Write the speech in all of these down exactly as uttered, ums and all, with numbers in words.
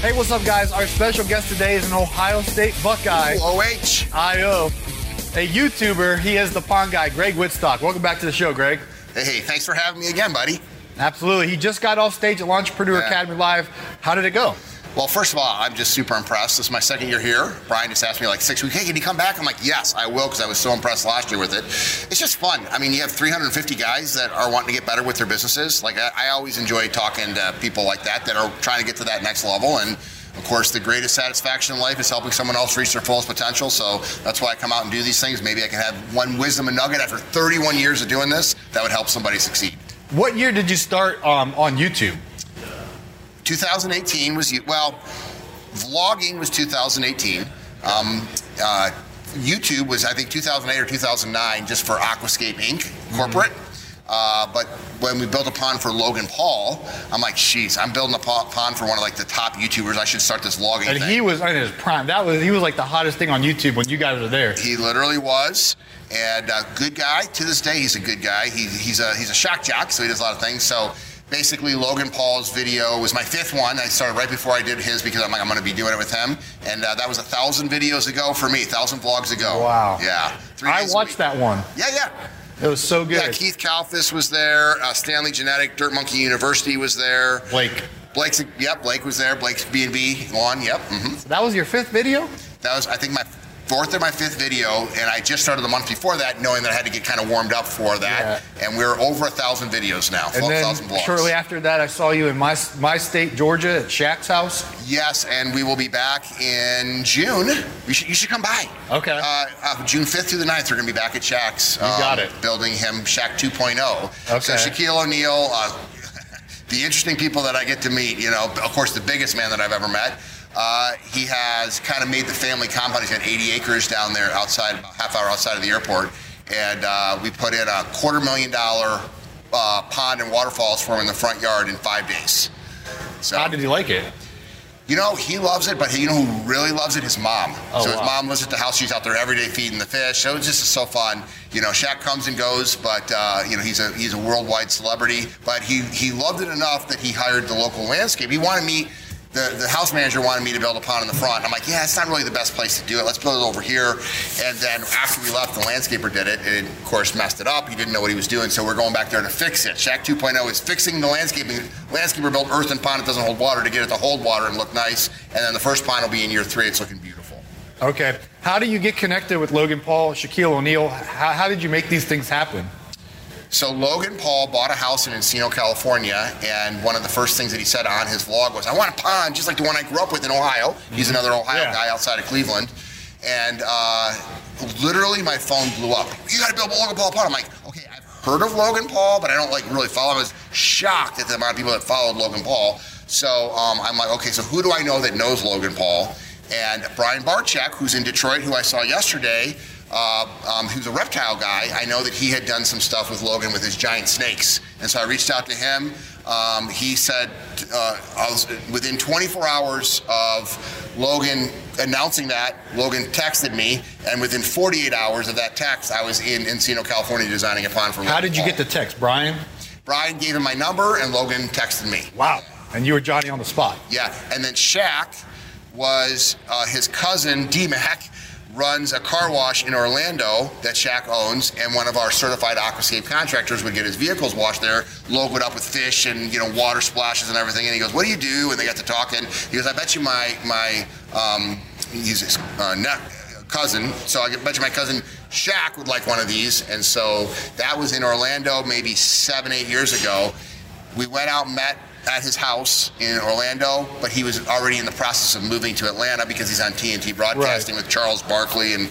Hey, what's up, guys? Our special guest today is an Ohio State Buckeye. O H I O. A YouTuber. He is the Pond Guy, Greg Wittstock. Welcome back to the show, Greg. Hey, thanks for having me again, buddy. Absolutely. He just got off stage at Launchpreneur yeah. Academy Live. How did it go? Well, first of all, I'm just super impressed. This is my second year here. Brian just asked me like six weeks, hey, can you come back? I'm like, yes, I will, because I was so impressed last year with it. It's just fun. I mean, you have three hundred fifty guys that are wanting to get better with their businesses. Like, I, I always enjoy talking to people like that that are trying to get to that next level. And of course, the greatest satisfaction in life is helping someone else reach their fullest potential. So that's why I come out and do these things. Maybe I can have one wisdom and nugget after thirty-one years of doing this that would help somebody succeed. What year did you start um, on YouTube? twenty eighteen was, well, vlogging was twenty eighteen. Um, uh, YouTube was, I think, two thousand eight or two thousand nine, just for Aquascape Incorporated, corporate. Mm-hmm. Uh, but when we built a pond for Logan Paul, I'm like, geez, I'm building a pond for one of like the top YouTubers. I should start this vlogging and thing. He was in his prime. That was, he was like the hottest thing on YouTube when you guys were there. He literally was. And a good guy. To this day, he's a good guy. He, he's a he's a shock jock, so he does a lot of things. So basically, Logan Paul's video was my fifth one. I started right before I did his because I'm like, I'm going to be doing it with him. And uh, that was a thousand videos ago for me, a thousand vlogs ago. Wow. Yeah. Three I watched that one. Yeah, yeah. It was so good. Yeah, Keith Kalfas was there. Uh, Stanley Genetic, Dirt Monkey University was there. Blake. Blake's, yep, Blake was there. Blake's B and B lawn, yep. Mm-hmm. So that was your fifth video? That was, I think, my fourth or my fifth video, and I just started the month before that knowing that I had to get kind of warmed up for that. Yeah. And we're over a thousand videos now, and then thousand blogs. Shortly after that, I saw you in my my state, Georgia, at Shaq's house. Yes, and we will be back in June. You should, you should come by. Okay. Uh, uh, June fifth through the ninth, we're going to be back at Shaq's. Um, you got it. Building him Shaq two point oh. Okay. So Shaquille O'Neal, uh, the interesting people that I get to meet, you know, of course, the biggest man that I've ever met. Uh, he has kind of made the family compound. He's got eighty acres down there outside, about half hour outside of the airport. And uh, we put in a quarter million dollar uh, pond and waterfalls for him in the front yard in five days. So, how did he like it? You know, he loves it, but he, you know who really loves it? His mom. Oh, so his wow. mom lives at the house. She's out there every day feeding the fish. So it's just so fun. You know, Shaq comes and goes, but, uh, you know, he's a he's a worldwide celebrity. But he, he loved it enough that he hired the local landscape. He wanted me... The, the house manager wanted me to build a pond in the front. I'm like, yeah, it's not really the best place to do it. Let's build it over here. And then after we left, the landscaper did it and, of course, messed it up. He didn't know what he was doing, so we're going back there to fix it. Shaq two point oh is fixing the landscaping. Landscaper built earthen pond that doesn't hold water to get it to hold water and look nice. And then the first pond will be in year three. It's looking beautiful. Okay. How do you get connected with Logan Paul, Shaquille O'Neal? How, how did you make these things happen? So Logan Paul bought a house in Encino, California, and one of the first things that he said on his vlog was, I want a pond just like the one I grew up with in Ohio. Mm-hmm. He's another Ohio yeah. guy outside of Cleveland. And uh, literally my phone blew up. You got to build a Logan Paul pond. I'm like, okay, I've heard of Logan Paul, but I don't like really follow him. I was shocked at the amount of people that followed Logan Paul. So um, I'm like, okay, so who do I know that knows Logan Paul? And Brian Barczyk, who's in Detroit, who I saw yesterday, Uh, um, who's a reptile guy. I know that he had done some stuff with Logan with his giant snakes. And so I reached out to him. Um, he said, uh, I was, within twenty-four hours of Logan announcing that, Logan texted me. And within forty-eight hours of that text, I was in Encino, California, designing a pond for Logan. How did you get the text, Brian? Brian gave him my number, and Logan texted me. Wow. And you were Johnny on the spot. Yeah. And then Shaq was uh, his cousin, D-Mac, runs a car wash in Orlando that Shaq owns, and one of our certified aquascape contractors would get his vehicles washed there, load it up with fish and, you know, water splashes and everything. And he goes, what do you do? And they got to talking. He goes, I bet you my, my um, he's his uh, not, cousin, so I bet you my cousin Shaq would like one of these. And so that was in Orlando maybe seven, eight years ago. We went out and met at his house in Orlando, but he was already in the process of moving to Atlanta because he's on T N T Broadcasting right. with Charles Barkley, and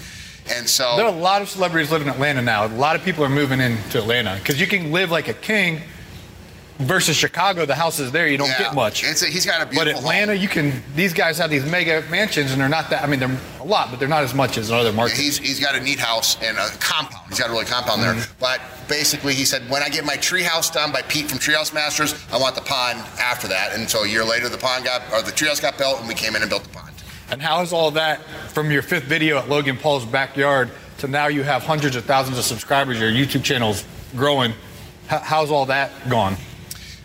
and so there are a lot of celebrities living in Atlanta now. A lot of people are moving into Atlanta because you can live like a king versus Chicago, the houses there, you don't yeah. get much. It's a, he's got a beautiful But Atlanta, home. You can, these guys have these mega mansions, and they're not that, I mean, they're a lot, but they're not as much as other markets. Yeah, he's, he's got a neat house and a compound. He's got a really compound mm-hmm. there. But basically, he said, when I get my treehouse done by Pete from Treehouse Masters, I want the pond after that. And so a year later, the pond got, or the treehouse got built, and we came in and built the pond. And how is all that from your fifth video at Logan Paul's backyard to now you have hundreds of thousands of subscribers, your YouTube channel's growing? How's all that gone?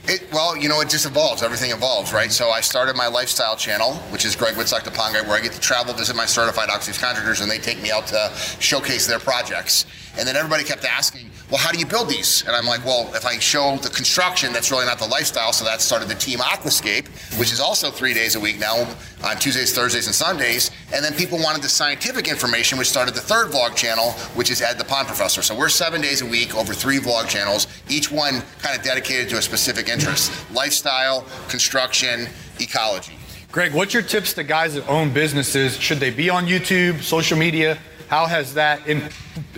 It, well, you know, it just evolves. Everything evolves, right? So I started my lifestyle channel, which is Greg Wittstock, The Pond Guy, where I get to travel, visit my certified Aquascape contractors, and they take me out to showcase their projects. And then everybody kept asking, well, how do you build these? And I'm like, well, if I show the construction, that's really not the lifestyle. So that started the Team Aquascape, which is also three days a week now, on Tuesdays, Thursdays, and Sundays. And then people wanted the scientific information, which started the third vlog channel, which is at The Pond Professor. So we're seven days a week over three vlog channels, each one kind of dedicated to a specific interest: lifestyle, construction, ecology. Greg, what's your tips to guys that own businesses? Should they be on YouTube, social media? How has that in,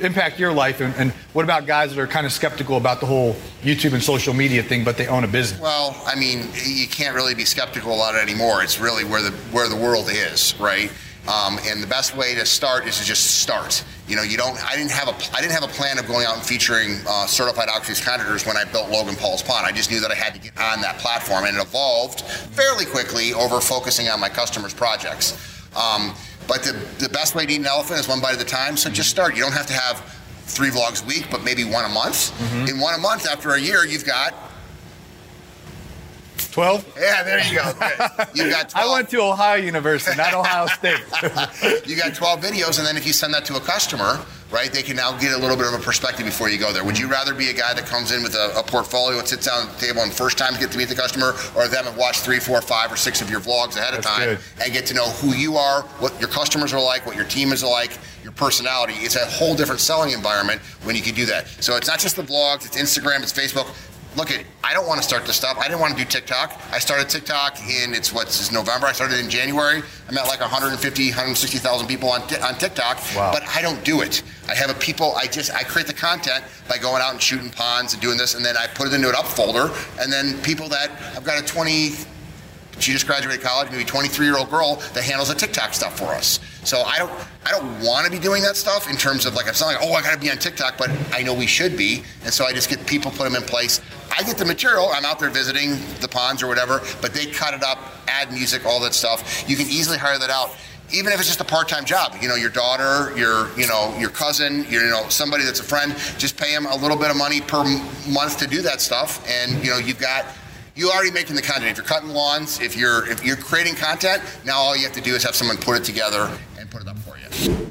impact your life? And, and what about guys that are kind of skeptical about the whole YouTube and social media thing, but they own a business? Well, I mean, you can't really be skeptical about it anymore. It's really where the where the world is, right? Um, and the best way to start is to just start. You know, you don't. I didn't have a. I didn't have a plan of going out and featuring uh, certified Aquascape contractors when I built Logan Paul's Pond. I just knew that I had to get on that platform, and it evolved fairly quickly over focusing on my customers' projects. Um, but the the best way to eat an elephant is one bite at a time. So just start. You don't have to have three vlogs a week, but maybe one a month. Mm-hmm. In one a month, after a year, you've got. twelve? Yeah, there you go. You got twelve. I went to Ohio University, not Ohio State. You got twelve videos, and then if you send that to a customer, right, they can now get a little bit of a perspective before you go there. Would you rather be a guy that comes in with a, a portfolio and sits down at the table and first time get to meet the customer, or them and watch three, four, five, or six of your vlogs ahead of That's time good. And get to know who you are, what your customers are like, what your team is like, your personality? It's a whole different selling environment when you can do that. So it's not just the vlogs, it's Instagram, it's Facebook. Look, at, I don't want to start this stuff. I didn't want to do TikTok. I started TikTok in, it's what's November. I started in January. I'm at like one hundred fifty, one hundred sixty thousand people on on TikTok. Wow. But I don't do it. I have a people, I just, I create the content by going out and shooting ponds and doing this, and then I put it into an up folder, and then people that, I've got a twenty, she just graduated college, maybe twenty-three-year-old girl that handles the TikTok stuff for us. So I don't I don't want to be doing that stuff in terms of like, it's not like, oh, I got to be on TikTok, but I know we should be. And so I just get people, put them in place. I get the material. I'm out there visiting the ponds or whatever, but they cut it up, add music, all that stuff. You can easily hire that out. Even if it's just a part-time job, you know, your daughter, your, you know, your cousin, your, you know, somebody that's a friend, just pay them a little bit of money per m- month to do that stuff. And, you know, you've got, you're already making the content. If you're cutting lawns, if you're if you're creating content, now all you have to do is have someone put it together and put it up for you.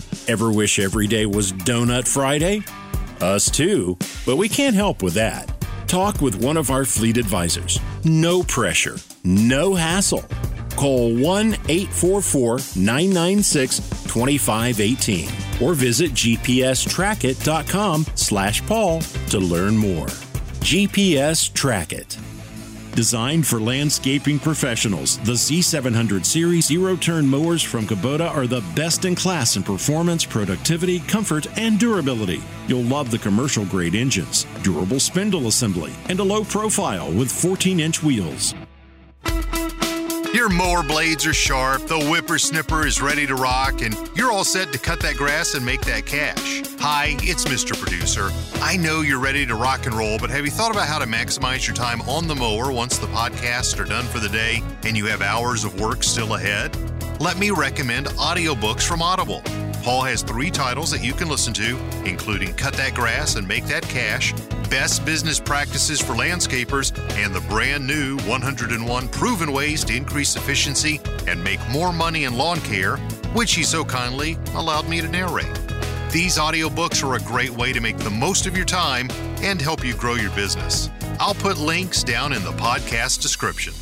Ever wish every day was Donut Friday? Us too, but we can't help with that. Talk with one of our fleet advisors. No pressure, no hassle. Call one eight four four, nine nine six, two five one eight or visit g p s track it dot com slash paul to learn more. G P S TrackIt. Designed for landscaping professionals, the Z seven hundred Series zero-turn mowers from Kubota are the best in class in performance, productivity, comfort, and durability. You'll love the commercial-grade engines, durable spindle assembly, and a low profile with fourteen-inch wheels. Your mower blades are sharp, the whippersnipper is ready to rock, and you're all set to cut that grass and make that cash. Hi, it's Mister Producer. I know you're ready to rock and roll, but have you thought about how to maximize your time on the mower once the podcasts are done for the day and you have hours of work still ahead? Let me recommend audiobooks from Audible. Paul has three titles that you can listen to, including Cut That Grass and Make That Cash, Best Business Practices for Landscapers, and the brand new one hundred one Proven Ways to Increase Efficiency and Make More Money in Lawn Care, which he so kindly allowed me to narrate. These audiobooks are a great way to make the most of your time and help you grow your business. I'll put links down in the podcast description.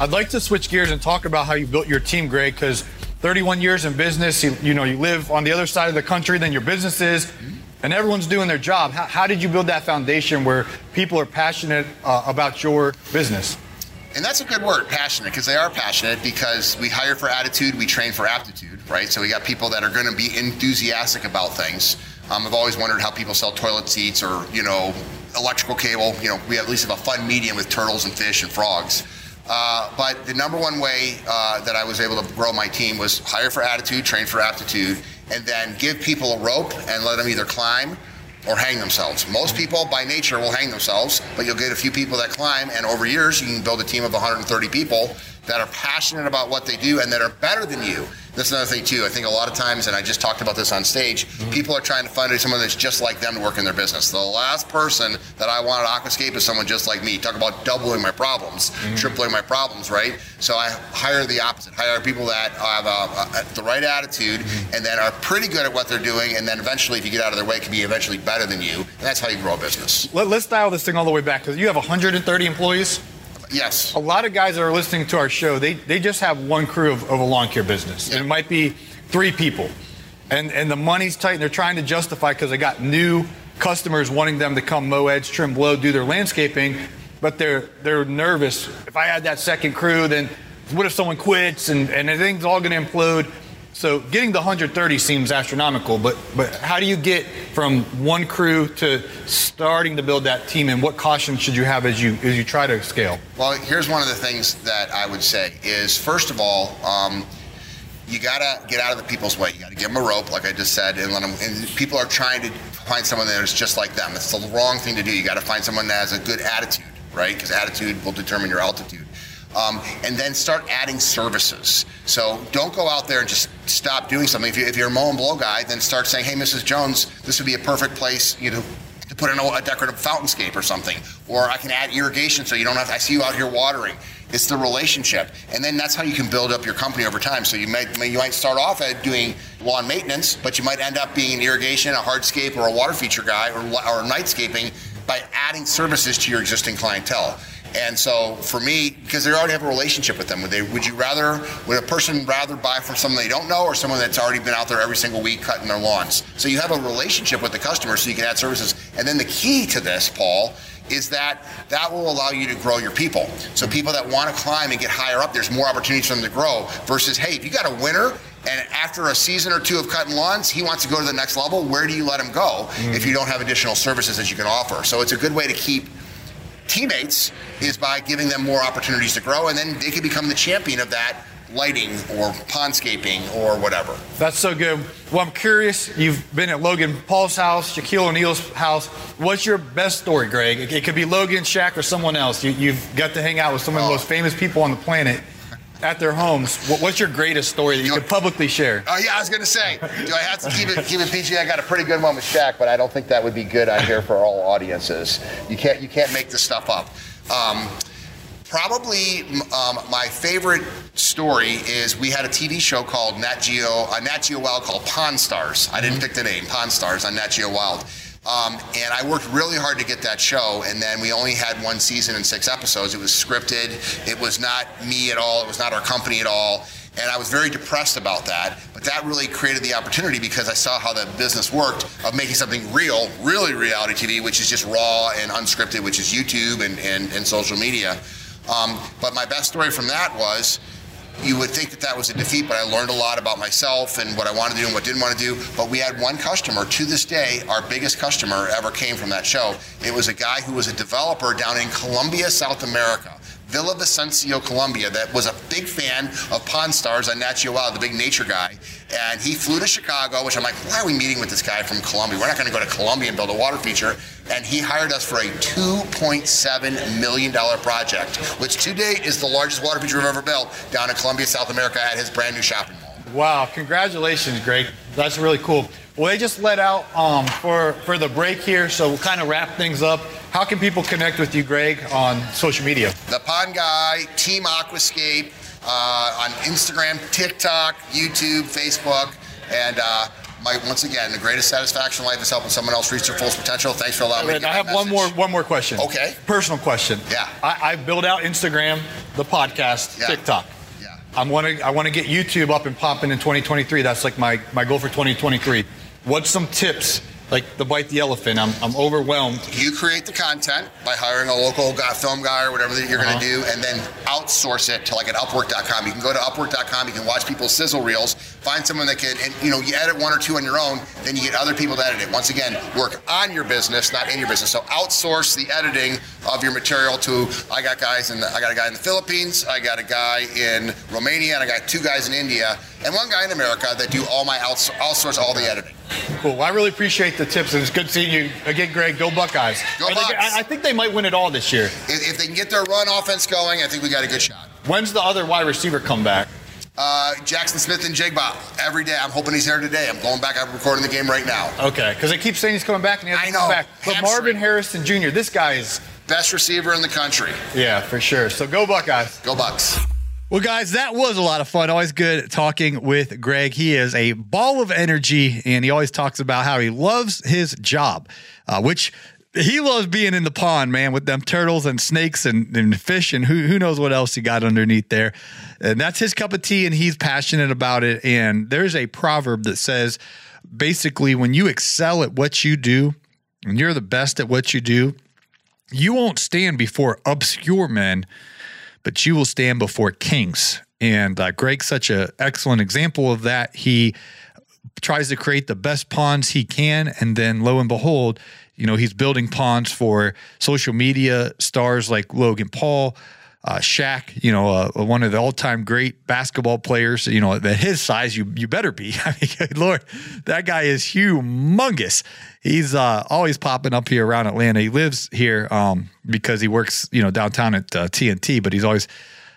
I'd like to switch gears and talk about how you built your team, Greg, because thirty-one years in business, you, you know, you live on the other side of the country than your business is, and everyone's doing their job. How, how did you build that foundation where people are passionate uh, about your business? And that's a good word, passionate, because they are passionate, because we hire for attitude, we train for aptitude, right? So we got people that are going to be enthusiastic about things. Um, I've always wondered how people sell toilet seats or, you know, electrical cable. You know, we at least have a fun medium with turtles and fish and frogs. Uh, but the number one way uh, that I was able to grow my team was hire for attitude, train for aptitude, and then give people a rope and let them either climb or hang themselves. Most people by nature will hang themselves, but you'll get a few people that climb, and over years you can build a team of one hundred thirty people that are passionate about what they do and that are better than you. That's another thing too. I think a lot of times, and I just talked about this on stage, mm-hmm. people are trying to find someone that's just like them to work in their business. The last person that I want at Aquascape is someone just like me. Talk about doubling my problems, mm-hmm. tripling my problems, right? So I hire the opposite. Hire people that have a, a, the right attitude mm-hmm. and that are pretty good at what they're doing, and then eventually, if you get out of their way, can be eventually better than you. And that's how you grow a business. Let, let's dial this thing all the way back, because you have one hundred thirty employees. Yes. A lot of guys that are listening to our show, they, they just have one crew of, of a lawn care business. Yeah. And it might be three people. And and the money's tight, and they're trying to justify because they got new customers wanting them to come mow edge, trim blow, do their landscaping. But they're they're nervous. If I had that second crew, then what if someone quits and, and everything's all going to implode? So getting the one hundred thirty seems astronomical, but, but how do you get from one crew to starting to build that team, and what caution should you have as you as you try to scale? Well, here's one of the things that I would say is, first of all, um, you gotta get out of the people's way. You gotta give them a rope, like I just said, and let them, and people are trying to find someone that is just like them. It's the wrong thing to do. You gotta find someone that has a good attitude, right? Because attitude will determine your altitude. Um, and then start adding services. So don't go out there and just stop doing something. If, you, if you're a mow and blow guy, then start saying, hey, Missus Jones, this would be a perfect place, you know, to put in a, a decorative fountainscape or something. Or I can add irrigation so you don't have to, I see you out here watering. It's the relationship. And then that's how you can build up your company over time. So you might, you might start off at doing lawn maintenance, but you might end up being an irrigation, a hardscape, or a water feature guy, or, or nightscaping, by adding services to your existing clientele. And so for me, because they already have a relationship with them, would they? Would you rather, would a person rather buy from someone they don't know or someone that's already been out there every single week cutting their lawns? So you have a relationship with the customer, so you can add services. And then the key to this, Paul, is that that will allow you to grow your people. So people that want to climb and get higher up, there's more opportunities for them to grow versus, hey, if you got a winner, and after a season or two of cutting lawns, he wants to go to the next level, where do you let him go mm. if you don't have additional services that you can offer? So it's a good way to keep teammates is by giving them more opportunities to grow, and then they can become the champion of that lighting or pondscaping or whatever. That's so good. Well, I'm curious, you've been at Logan Paul's house, Shaquille O'Neal's house. What's your best story, Greg? It, it could be Logan, Shaq, or someone else. You, you've got to hang out with some of the oh. most famous people on the planet at their homes. What, what's your greatest story that you, you know, could publicly share? Oh, yeah, I was going to say, do I have to keep it, keep it P G? I got a pretty good one with Shaq, but I don't think that would be good out here for all audiences. You can't, you can't make this stuff up. Um, probably um, my favorite story is we had a T V show called Nat Geo, uh, Nat Geo Wild called Pond Stars. I didn't pick the name, Pond Stars on Nat Geo Wild. Um, and I worked really hard to get that show, and then we only had one season and six episodes. It was scripted. It was not me at all. It was not our company at all. And I was very depressed about that, but that really created the opportunity because I saw how the business worked of making something real, really reality T V, which is just raw and unscripted, which is YouTube and, and, and social media. Um, but my best story from that was, you would think that that was a defeat, but I learned a lot about myself and what I wanted to do and what I didn't want to do. But we had one customer, to this day, our biggest customer ever came from that show. It was a guy who was a developer down in Colombia, South America, Villavicencio, Colombia, that was a big fan of Pond Stars on Nat Geo Wild, the big nature guy. And he flew to Chicago, which I'm like, why are we meeting with this guy from Colombia? We're not going to go to Colombia and build a water feature. And he hired us for a two point seven million dollars project, which to date is the largest water feature we've ever built down in Colombia, South America at his brand new shopping mall. Wow, congratulations, Greg. That's really cool. Well, they just let out um, for, for the break here, so we'll kind of wrap things up. How can people connect with you, Greg, on social media? The Pond Guy, Team Aquascape, uh, on Instagram, TikTok, YouTube, Facebook, and uh, my, once again, the greatest satisfaction in life is helping someone else reach their fullest potential. Thanks for allowing me to get I have one more, one more question. Okay. Personal question. Yeah. I, I build out Instagram, the podcast, yeah. TikTok. Yeah. I'm wanna, I want to get YouTube up and popping in twenty twenty-three. That's like my, my goal for twenty twenty-three. What's some tips? Like the bite the elephant, I'm I'm overwhelmed. You create the content by hiring a local guy, film guy or whatever that you're uh-huh. going to do, and then outsource it to like an Upwork dot com. You can go to Upwork dot com, you can watch people's sizzle reels, find someone that can, and you know, you edit one or two on your own, then you get other people to edit it. Once again, work on your business, not in your business. So outsource the editing of your material to, I got guys in, the, I got a guy in the Philippines, I got a guy in Romania, and I got two guys in India, and one guy in America that do all my, outs- outsource all the editing. Cool. Well, I really appreciate the tips, and it's good seeing you again, Greg. Go Buckeyes! Go Bucks. They, I think they might win it all this year. If, if they can get their run offense going, I think we got a good shot. When's the other wide receiver come back? Uh, Jaxon Smith-Njigba every day. I'm hoping he's there today. I'm going back. I'm recording the game right now. Okay, because they keep saying he's coming back, and he hasn't come back. But Marvin Harrison Junior, this guy is best receiver in the country. Yeah, for sure. So go Buckeyes! Go Bucks! Well, guys, that was a lot of fun. Always good talking with Greg. He is a ball of energy, and he always talks about how he loves his job, uh, which he loves being in the pond, man, with them turtles and snakes and, and fish and who who knows what else he got underneath there. And that's his cup of tea, and he's passionate about it. And there's a proverb that says, basically, when you excel at what you do and you're the best at what you do, you won't stand before obscure men, but you will stand before kings. And uh, Greg's such an excellent example of that. He tries to create the best ponds he can, and then lo and behold, you know, he's building ponds for social media stars like Logan Paul, uh, Shaq, you know, uh, one of the all-time great basketball players. You know, at his size, you you better be. I mean, good Lord, that guy is humongous. He's uh, always popping up here around Atlanta. He lives here um, because he works, you know, downtown at uh, T N T, but he's always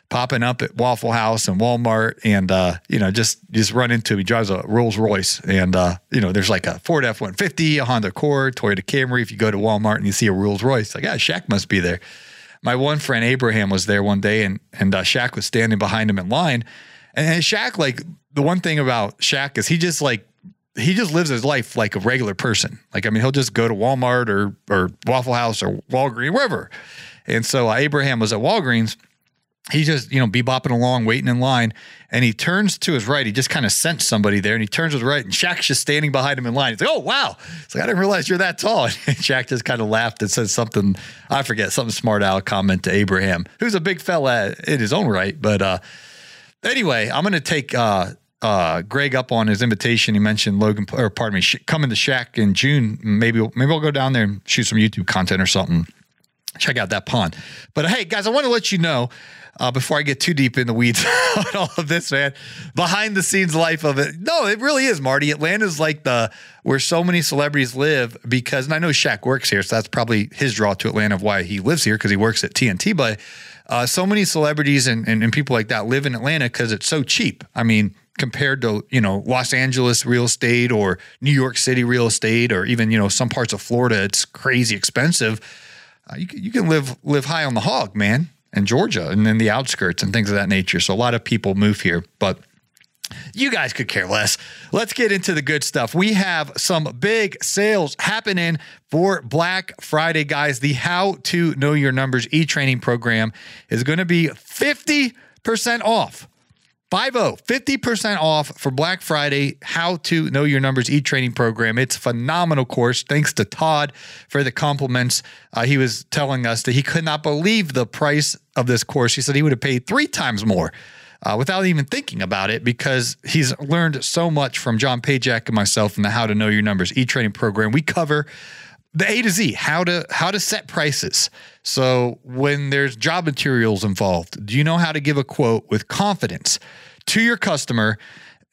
popping up at Waffle House and Walmart and, uh, you know, just, just run into him. He drives a Rolls Royce and, uh, you know, there's like a Ford F one fifty, a Honda Accord, Toyota Camry. If you go to Walmart and you see a Rolls Royce, like, yeah, Shaq must be there. My one friend, Abraham, was there one day and, and uh, Shaq was standing behind him in line. And, and Shaq, like, the one thing about Shaq is he just like, he just lives his life like a regular person. Like, I mean, he'll just go to Walmart or, or Waffle House or Walgreens, wherever. And so uh, Abraham was at Walgreens. He just, you know, bebopping along, waiting in line. And he turns to his right. He just kind of sensed somebody there. And he turns to his right. And Shaq's just standing behind him in line. He's like, oh, wow. It's like, I didn't realize you're that tall. And Shaq just kind of laughed and said something, I forget, something smart aleck comment to Abraham, who's a big fella in his own right. But uh, anyway, I'm going to take uh, – Uh, Greg up on his invitation. He mentioned Logan, or pardon me, coming to Shaq in June. Maybe, maybe I'll go down there and shoot some YouTube content or something. Check out that pond. But hey, guys, I want to let you know uh, before I get too deep in the weeds on all of this, man, behind the scenes life of it. No, it really is, Marty. Atlanta's like the where so many celebrities live because, and I know Shaq works here, so that's probably his draw to Atlanta of why he lives here because he works at T N T. But uh, so many celebrities and, and, and people like that live in Atlanta because it's so cheap. I mean, compared to, you know, Los Angeles real estate or New York City real estate or even, you know, some parts of Florida, it's crazy expensive. Uh, you, you can live live high on the hog, man, in Georgia and then the outskirts and things of that nature. So a lot of people move here, but you guys could care less. Let's get into the good stuff. We have some big sales happening for Black Friday, guys. The How to Know Your Numbers e-training program is going to be fifty percent off. five oh, fifty percent off for Black Friday, How to Know Your Numbers e-training program. It's a phenomenal course. Thanks to Todd for the compliments. Uh, he was telling us that he could not believe the price of this course. He said he would have paid three times more uh, without even thinking about it because he's learned so much from John Pajak and myself in the How to Know Your Numbers e-training program. We cover the A to Z, how to how to set prices. So when there's job materials involved, do you know how to give a quote with confidence to your customer?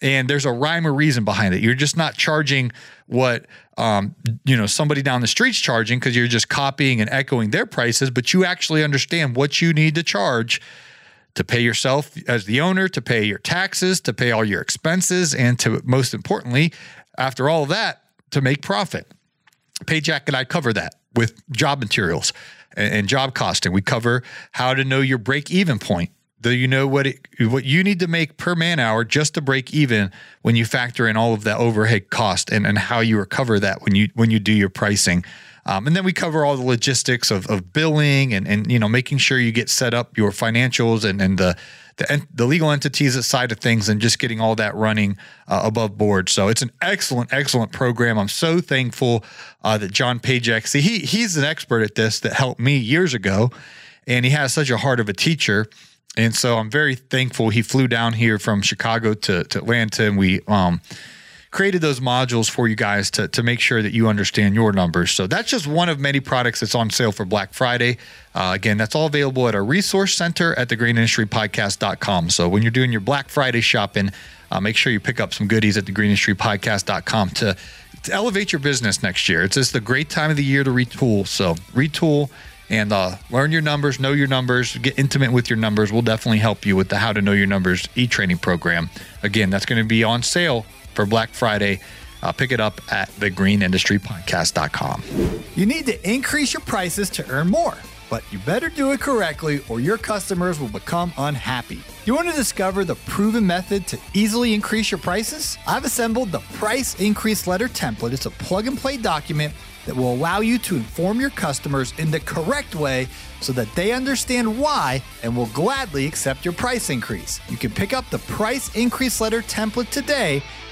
And there's a rhyme or reason behind it. You're just not charging what um, you know somebody down the street's charging because you're just copying and echoing their prices, but you actually understand what you need to charge to pay yourself as the owner, to pay your taxes, to pay all your expenses, and to, most importantly, after all of that, to make profit. Pajak and I cover that with job materials and job costing. We cover how to know your break-even point though you know what it, what you need to make per man hour just to break even when you factor in all of that overhead cost and, and how you recover that when you when you do your pricing. Um, and then we cover all the logistics of, of billing and, and, you know, making sure you get set up your financials and, and the, the, the legal entities side of things and just getting all that running uh, above board. So it's an excellent, excellent program. I'm so thankful uh, that John Pajak, see, he, he's an expert at this that helped me years ago, and he has such a heart of a teacher. And so I'm very thankful he flew down here from Chicago to, to Atlanta, and we, um, created those modules for you guys to, to make sure that you understand your numbers. So that's just one of many products that's on sale for Black Friday. Uh, again, that's all available at our resource center at the green industry podcast dot com. So when you're doing your Black Friday shopping, uh, make sure you pick up some goodies at the green industry podcast dot com to, to elevate your business next year. It's just the great time of the year to retool. So retool and uh, learn your numbers, know your numbers, get intimate with your numbers. We'll definitely help you with the How to Know Your Numbers e-training program. Again, that's going to be on sale for Black Friday. Uh, pick it up at the green industry podcast dot com. You need to increase your prices to earn more, but you better do it correctly or your customers will become unhappy. You want to discover the proven method to easily increase your prices? I've assembled the Price Increase Letter Template. It's a plug-and-play document that will allow you to inform your customers in the correct way so that they understand why and will gladly accept your price increase. You can pick up the Price Increase Letter Template today